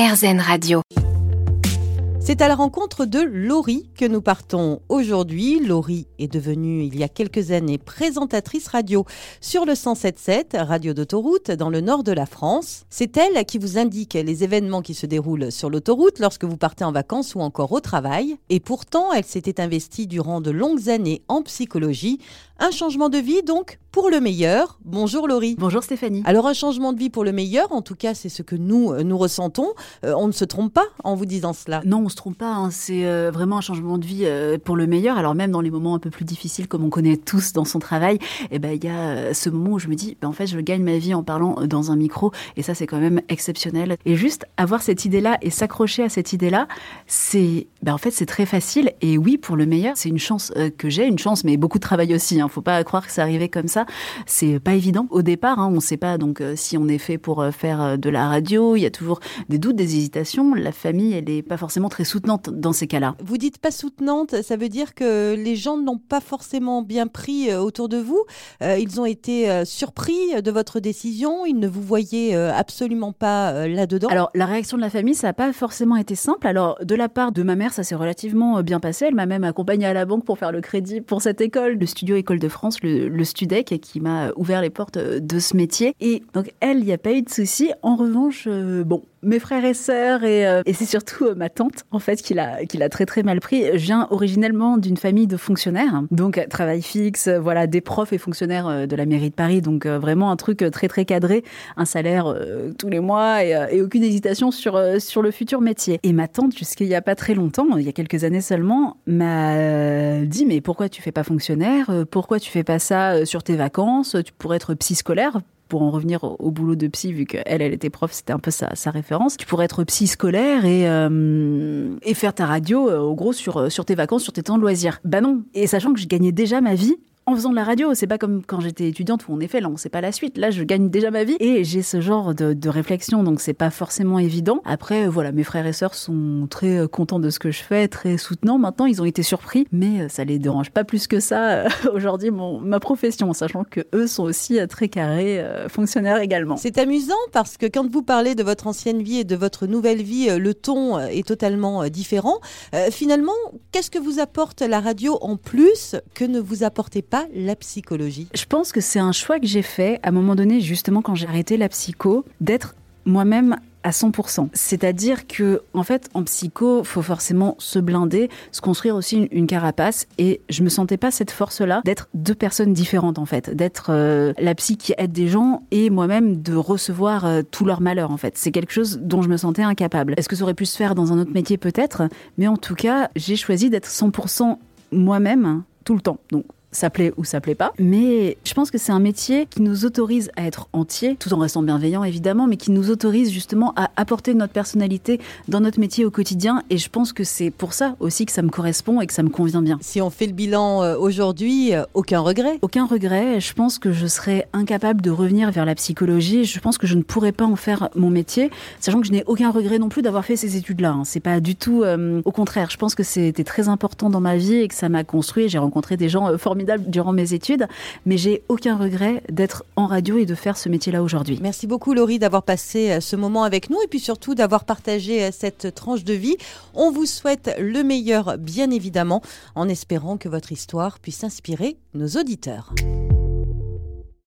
RZN Radio. C'est à la rencontre de Laurie que nous partons aujourd'hui. Laurie est devenue, il y a quelques années, présentatrice radio sur le 107.7, radio d'autoroute, dans le nord de la France. C'est elle qui vous indique les événements qui se déroulent sur l'autoroute lorsque vous partez en vacances ou encore au travail. Et pourtant, elle s'était investie durant de longues années en psychologie. Un changement de vie, donc, pour le meilleur. Bonjour Laurie. Bonjour Stéphanie. Alors, un changement de vie pour le meilleur, en tout cas, c'est ce que nous ressentons. On ne se trompe pas en vous disant cela. Non, on se trompe pas, hein. C'est vraiment un changement de vie pour le meilleur. Alors même dans les moments un peu plus difficiles, comme on connaît tous dans son travail, il y a ce moment où je me dis, en fait, je gagne ma vie en parlant dans un micro, et ça, c'est quand même exceptionnel. Et juste avoir cette idée-là et s'accrocher à cette idée-là, c'est très facile. Et oui, pour le meilleur, c'est une chance que j'ai, mais beaucoup de travail aussi. Il ne faut pas croire que ça arrivait comme ça. C'est pas évident au départ. On ne sait pas si on est fait pour faire de la radio. Il y a toujours des doutes, des hésitations. La famille, elle n'est pas forcément très soutenante dans ces cas-là. Vous dites pas soutenante, ça veut dire que les gens n'ont pas forcément bien pris autour de vous. Ils ont été surpris de votre décision. Ils ne vous voyaient absolument pas là-dedans. Alors, la réaction de la famille, ça n'a pas forcément été simple. Alors, de la part de ma mère, ça s'est relativement bien passé. Elle m'a même accompagnée à la banque pour faire le crédit pour cette école, le studio École de France, le Studec, qui m'a ouvert les portes de ce métier. Et donc, elle, il n'y a pas eu de souci. En revanche, mes frères et sœurs et c'est surtout ma tante, en fait, qui l'a très très mal pris. Je viens originellement d'une famille de fonctionnaires, donc travail fixe, des profs et fonctionnaires de la mairie de Paris, donc vraiment un truc très très cadré, un salaire tous les mois et aucune hésitation sur le futur métier. Et ma tante, jusqu'il n'y a pas très longtemps, il y a quelques années seulement, m'a dit « Mais pourquoi tu fais pas fonctionnaire ? Pourquoi tu fais pas ça sur tes vacances ? Tu pourrais être psy scolaire ?» Pour en revenir au boulot de psy, vu qu'elle était prof, c'était un peu sa référence. Tu pourrais être psy scolaire et faire ta radio, au gros, sur tes vacances, sur tes temps de loisirs. Bah non. Et sachant que je gagnais déjà ma vie en faisant de la radio, c'est pas comme quand j'étais étudiante où en effet, là, on sait pas la suite. Là, je gagne déjà ma vie et j'ai ce genre de réflexion, donc c'est pas forcément évident. Après, mes frères et sœurs sont très contents de ce que je fais, très soutenants. Maintenant, ils ont été surpris, mais ça les dérange pas plus que ça aujourd'hui, ma profession, sachant que eux sont aussi très carrés, fonctionnaires également. C'est amusant parce que quand vous parlez de votre ancienne vie et de votre nouvelle vie, le ton est totalement différent. Finalement, qu'est-ce que vous apporte la radio en plus que ne vous apportez pas la psychologie? Je pense que c'est un choix que j'ai fait à un moment donné, justement quand j'ai arrêté la psycho, d'être moi-même à 100%. C'est-à-dire que, en fait, en psycho, faut forcément se blinder, se construire aussi une carapace. Et je me sentais pas cette force-là d'être deux personnes différentes, en fait. D'être la psy qui aide des gens et moi-même de recevoir tout leur malheur, en fait. C'est quelque chose dont je me sentais incapable. Est-ce que ça aurait pu se faire dans un autre métier? Peut-être. Mais en tout cas, j'ai choisi d'être 100% moi-même, tout le temps. Donc, ça plaît ou ça plaît pas. Mais je pense que c'est un métier qui nous autorise à être entiers, tout en restant bienveillant évidemment, mais qui nous autorise justement à apporter notre personnalité dans notre métier au quotidien. Et je pense que c'est pour ça aussi que ça me correspond et que ça me convient bien. Si on fait le bilan aujourd'hui, aucun regret? Aucun regret. Je pense que je serais incapable de revenir vers la psychologie. Je pense que je ne pourrais pas en faire mon métier, sachant que je n'ai aucun regret non plus d'avoir fait ces études-là. C'est pas du tout... Au contraire, je pense que c'était très important dans ma vie et que ça m'a construit. J'ai rencontré des gens formidables durant mes études, mais j'ai aucun regret d'être en radio et de faire ce métier-là aujourd'hui. Merci beaucoup Laurie d'avoir passé ce moment avec nous et puis surtout d'avoir partagé cette tranche de vie. On vous souhaite le meilleur bien évidemment, en espérant que votre histoire puisse inspirer nos auditeurs.